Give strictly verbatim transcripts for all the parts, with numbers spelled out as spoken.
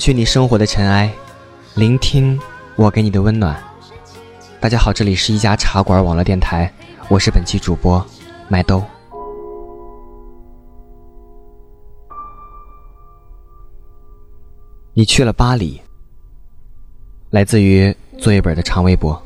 去你生活的尘埃，聆听我给你的温暖。大家好，这里是一家茶馆网络电台，我是本期主播麦兜。你去了巴黎，来自于作业本的长微博。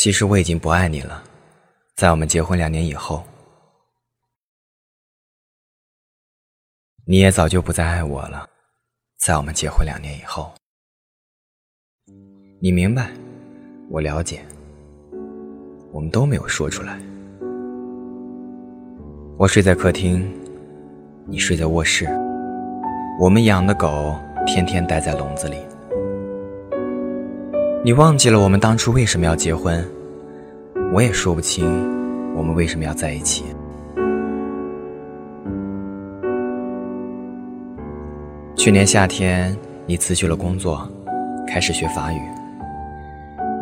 其实我已经不爱你了，在我们结婚两年以后，你也早就不再爱我了，在我们结婚两年以后，你明白，我了解，我们都没有说出来。我睡在客厅，你睡在卧室，我们养的狗天天待在笼子里。你忘记了我们当初为什么要结婚，我也说不清我们为什么要在一起。去年夏天，你辞去了工作，开始学法语。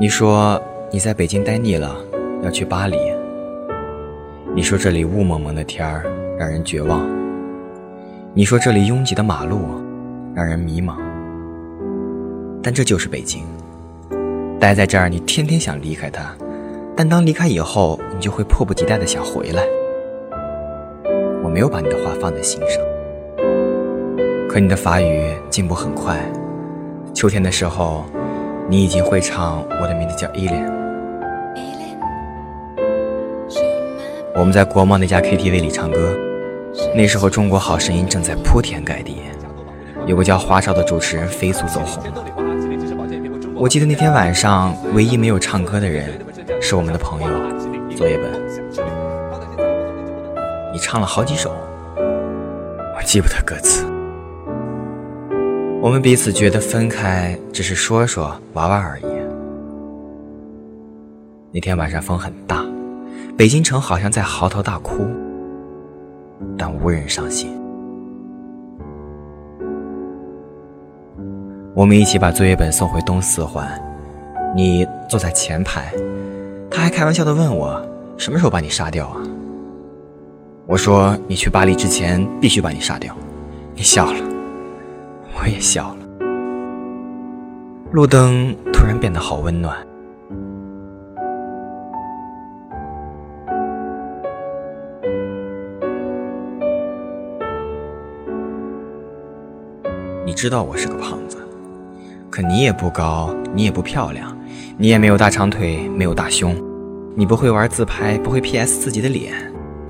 你说你在北京待腻了，要去巴黎。你说这里雾蒙蒙的天儿让人绝望。你说这里拥挤的马路让人迷茫。但这就是北京。待在这儿，你天天想离开它，但当离开以后，你就会迫不及待地想回来。我没有把你的话放在心上，可你的法语进步很快。秋天的时候，你已经会唱我的名字叫伊莲。我们在国贸那家 K T V 里唱歌，那时候中国好声音正在铺天盖地，有个叫华少的主持人飞速走红。我记得那天晚上，唯一没有唱歌的人是我们的朋友作业本。你唱了好几首，我记不得歌词。我们彼此觉得分开只是说说玩玩而已。那天晚上风很大，北京城好像在嚎啕大哭，但无人伤心。我们一起把作业本送回东四环，你坐在前排，他还开玩笑地问我什么时候把你杀掉啊？我说你去巴黎之前必须把你杀掉。你笑了，我也笑了。路灯突然变得好温暖。你知道我是个胖子，可你也不高，你也不漂亮，你也没有大长腿，没有大胸，你不会玩自拍，不会 P S 自己的脸，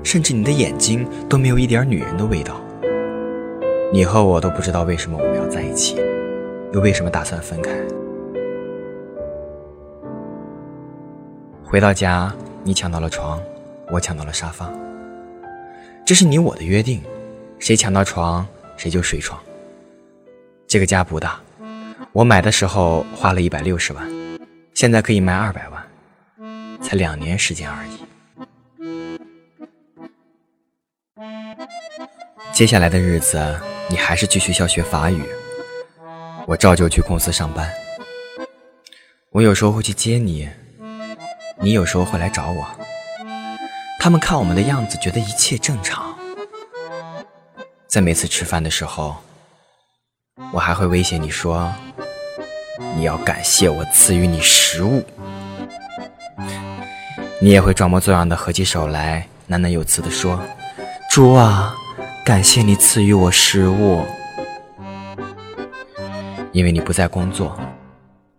甚至你的眼睛都没有一点女人的味道。你和我都不知道为什么我们要在一起，又为什么打算分开。回到家，你抢到了床，我抢到了沙发。这是你我的约定，谁抢到床谁就睡床。这个家不大，我买的时候花了一百六十万，现在可以卖二百万，才两年时间而已。接下来的日子，你还是去学校学法语，我照旧去公司上班。我有时候会去接你，你有时候会来找我。他们看我们的样子，觉得一切正常。在每次吃饭的时候，我还会威胁你说，你要感谢我赐予你食物。你也会装模作样的合起手来，喃喃有词地说，猪啊，感谢你赐予我食物。因为你不在工作，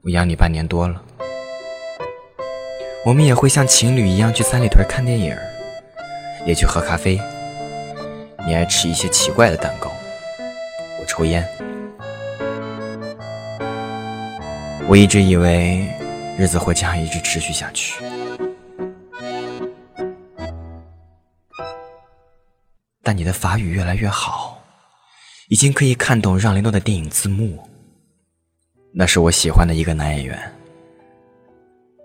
我养你半年多了。我们也会像情侣一样去三里屯看电影，也去喝咖啡。你爱吃一些奇怪的蛋糕，我抽烟。我一直以为日子会这样一直持续下去，但你的法语越来越好，已经可以看懂让雷诺的电影字幕。那是我喜欢的一个男演员。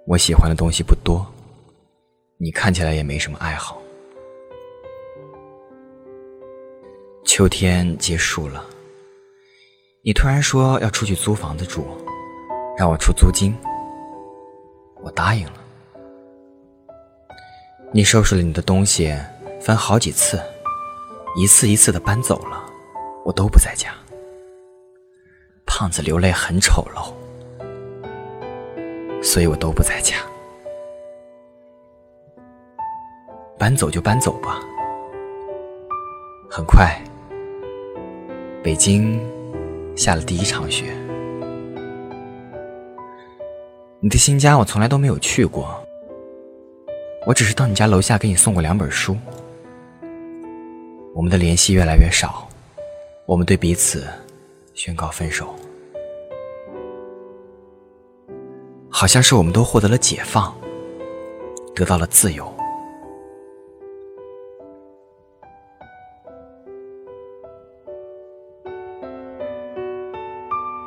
我喜欢的东西不多，你看起来也没什么爱好。秋天结束了，你突然说要出去租房子住，让我出租金，我答应了。你收拾了你的东西，翻好几次，一次一次的搬走了，我都不在家。胖子流泪很丑陋，所以我都不在家。搬走就搬走吧。很快，北京下了第一场雪。你的新家我从来都没有去过，我只是到你家楼下给你送过两本书。我们的联系越来越少，我们对彼此宣告分手。好像是我们都获得了解放，得到了自由。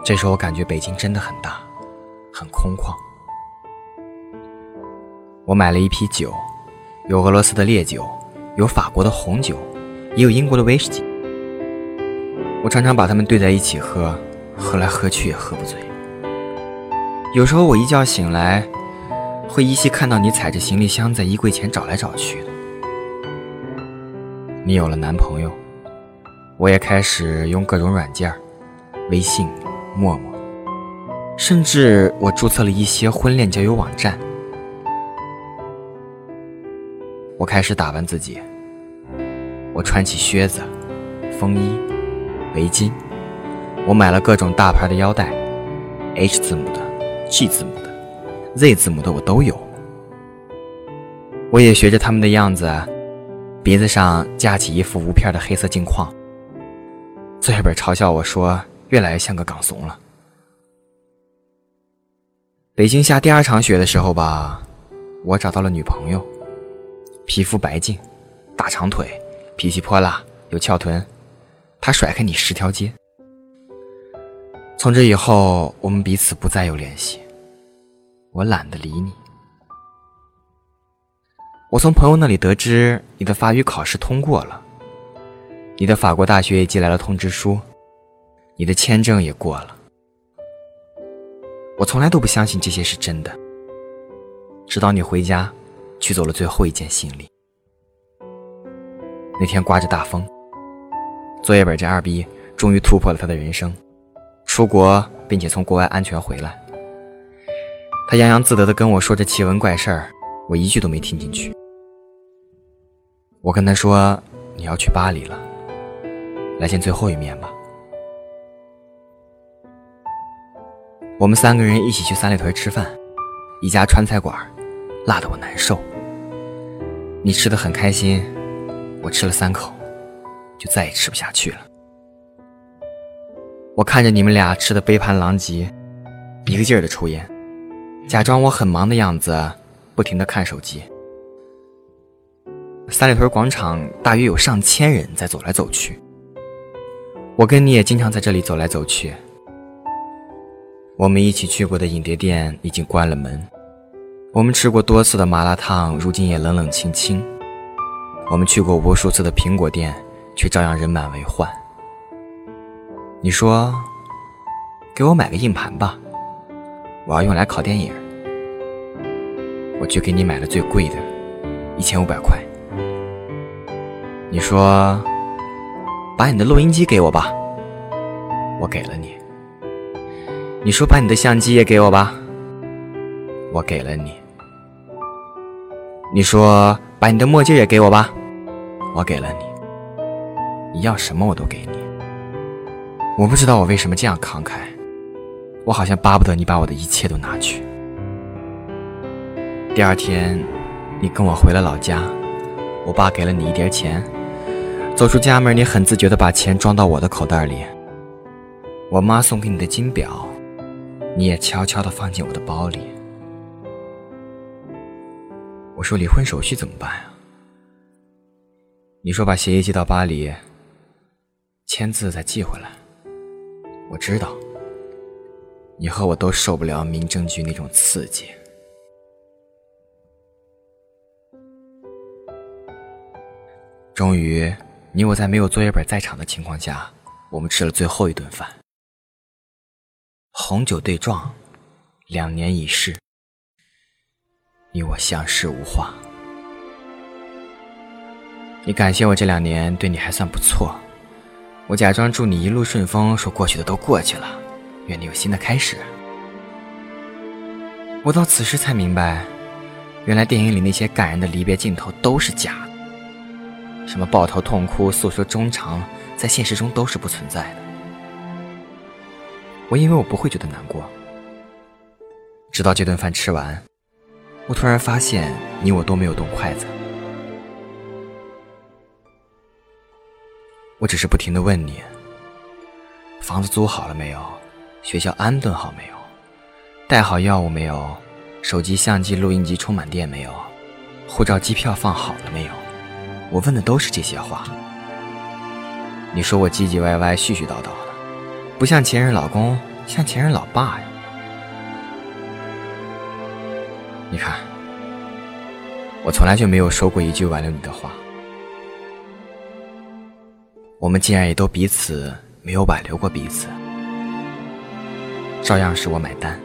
这时候我感觉北京真的很大，很空旷。我买了一批酒，有俄罗斯的烈酒，有法国的红酒，也有英国的威士忌。我常常把它们兑在一起喝，喝来喝去也喝不醉。有时候我一觉醒来，会依稀看到你踩着行李箱在衣柜前找来找去的。你有了男朋友，我也开始用各种软件，微信、陌陌，甚至我注册了一些婚恋交友网站。我开始打扮自己，我穿起靴子、风衣、围巾，我买了各种大牌的腰带 ，H 字母的。G 字母的 Z 字母的我都有。我也学着他们的样子，鼻子上架起一副无片的黑色镜框。作业本嘲笑我说越来越像个港怂了。北京下第二场雪的时候吧，我找到了女朋友。皮肤白净，大长腿，脾气泼辣，有翘臀。她甩开你十条街。从这以后，我们彼此不再有联系，我懒得理你。我从朋友那里得知，你的法语考试通过了，你的法国大学也寄来了通知书，你的签证也过了。我从来都不相信这些是真的，直到你回家，取走了最后一件行李。那天刮着大风，作业本这二逼终于突破了他的人生。出国并且从国外安全回来，他洋洋自得地跟我说这奇闻怪事儿，我一句都没听进去。我跟他说你要去巴黎了，来见最后一面吧。我们三个人一起去三里屯吃饭，一家川菜馆，辣得我难受。你吃得很开心，我吃了三口就再也吃不下去了。我看着你们俩吃得杯盘狼藉，一个劲儿地抽烟，假装我很忙的样子，不停地看手机。三里屯广场大约有上千人在走来走去，我跟你也经常在这里走来走去。我们一起去过的影碟店已经关了门，我们吃过多次的麻辣烫如今也冷冷清清，我们去过无数次的苹果店却照样人满为患。你说给我买个硬盘吧，我要用来拷电影。我去给你买了最贵的一千五百块。你说把你的录音机给我吧，我给了你。你说把你的相机也给我吧，我给了你。你说把你的墨镜也给我吧，我给了你。你要什么我都给你。我不知道我为什么这样慷慨，我好像巴不得你把我的一切都拿去。第二天，你跟我回了老家，我爸给了你一叠钱。走出家门，你很自觉地把钱装到我的口袋里。我妈送给你的金表，你也悄悄地放进我的包里。我说离婚手续怎么办啊？你说把协议寄到巴黎，签字再寄回来。我知道，你和我都受不了民政局那种刺激。终于，你我在没有作业本在场的情况下，我们吃了最后一顿饭。红酒对撞，两年已逝，你我相视无话。你感谢我这两年对你还算不错，我假装祝你一路顺风，说过去的都过去了，愿你有新的开始。我到此时才明白，原来电影里那些感人的离别镜头都是假的，什么抱头痛哭、诉说衷肠，在现实中都是不存在的。我因为我不会觉得难过，直到这顿饭吃完，我突然发现你我都没有动筷子。我只是不停地问你，房子租好了没有？学校安顿好没有？带好药物没有？手机、相机、录音机充满电没有？护照、机票放好了没有？我问的都是这些话。你说我唧唧歪歪、絮絮叨叨的，不像前任老公，像前任老爸呀。你看，我从来就没有说过一句挽留你的话。我们竟然也都彼此没有挽留过彼此，照样是我买单。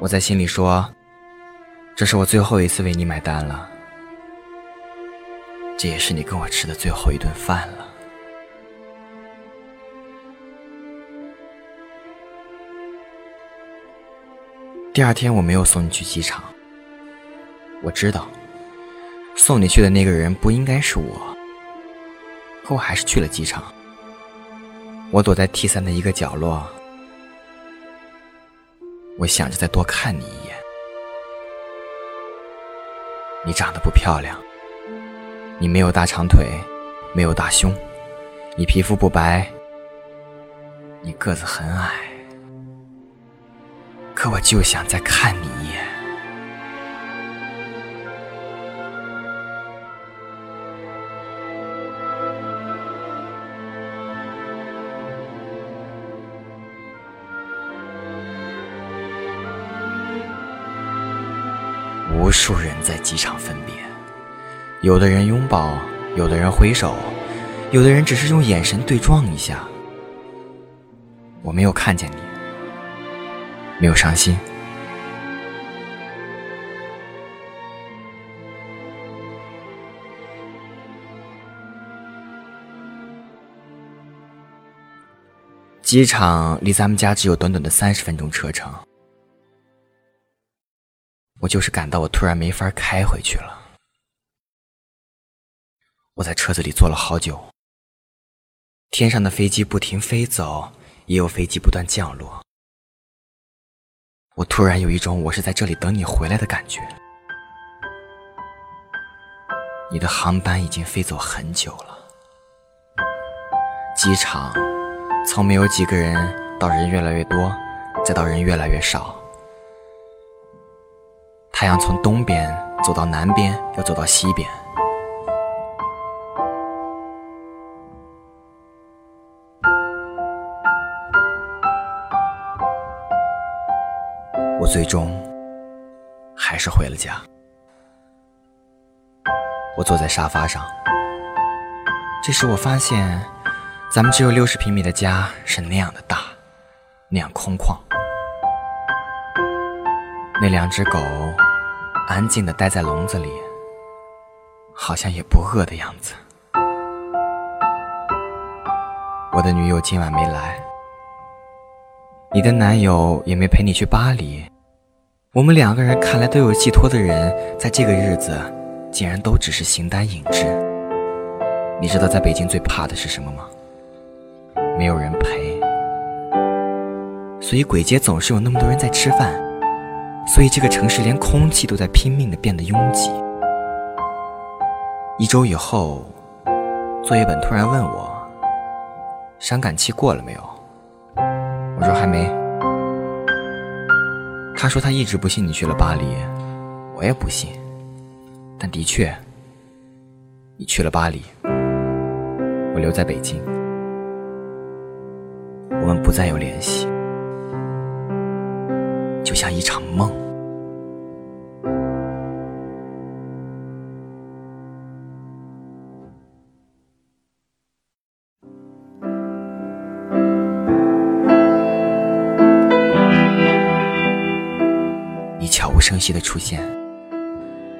我在心里说，这是我最后一次为你买单了，这也是你跟我吃的最后一顿饭了。第二天我没有送你去机场，我知道送你去的那个人不应该是我，可我还是去了机场。我躲在 T 三 的一个角落，我想着再多看你一眼。你长得不漂亮，你没有大长腿，没有大胸，你皮肤不白，你个子很矮，可我就想再看你一眼。无数人在机场分别，有的人拥抱，有的人挥手，有的人只是用眼神对撞一下。我没有看见你，没有伤心。机场离咱们家只有短短的三十分钟车程。我就是感到我突然没法开回去了。我在车子里坐了好久，天上的飞机不停飞走，也有飞机不断降落。我突然有一种我是在这里等你回来的感觉。你的航班已经飞走很久了。机场从没有几个人到人越来越多，再到人越来越少。太阳从东边走到南边，又走到西边。我最终还是回了家。我坐在沙发上，这时我发现咱们只有六十平米的家是那样的大，那样空旷。那两只狗安静地待在笼子里，好像也不饿的样子。我的女友今晚没来，你的男友也没陪你去巴黎。我们两个人看来都有寄托的人，在这个日子竟然都只是形单影只。你知道在北京最怕的是什么吗？没有人陪。所以鬼街总是有那么多人在吃饭，所以这个城市连空气都在拼命地变得拥挤。一周以后，作业本突然问我，伤感期过了没有？我说还没。他说他一直不信你去了巴黎，我也不信，但的确，你去了巴黎，我留在北京。们不再有联系，就像一场梦。你悄无声息地出现，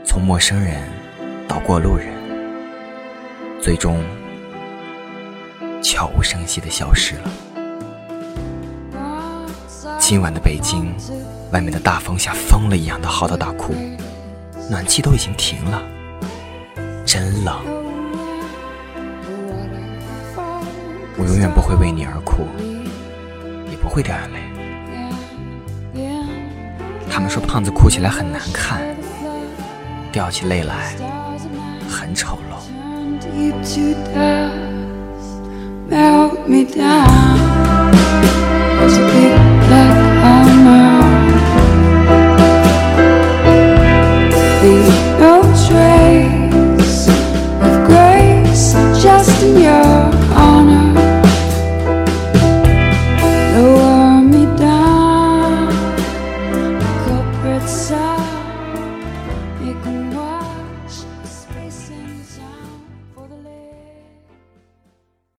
从陌生人到过路人，最终悄无声息地消失了。今晚的北京，外面的大风像疯了一样的嚎啕大哭，暖气都已经停了，真冷。我永远不会为你而哭，也不会掉眼泪。他们说胖子哭起来很难看，掉起泪来很丑陋。Melt me down.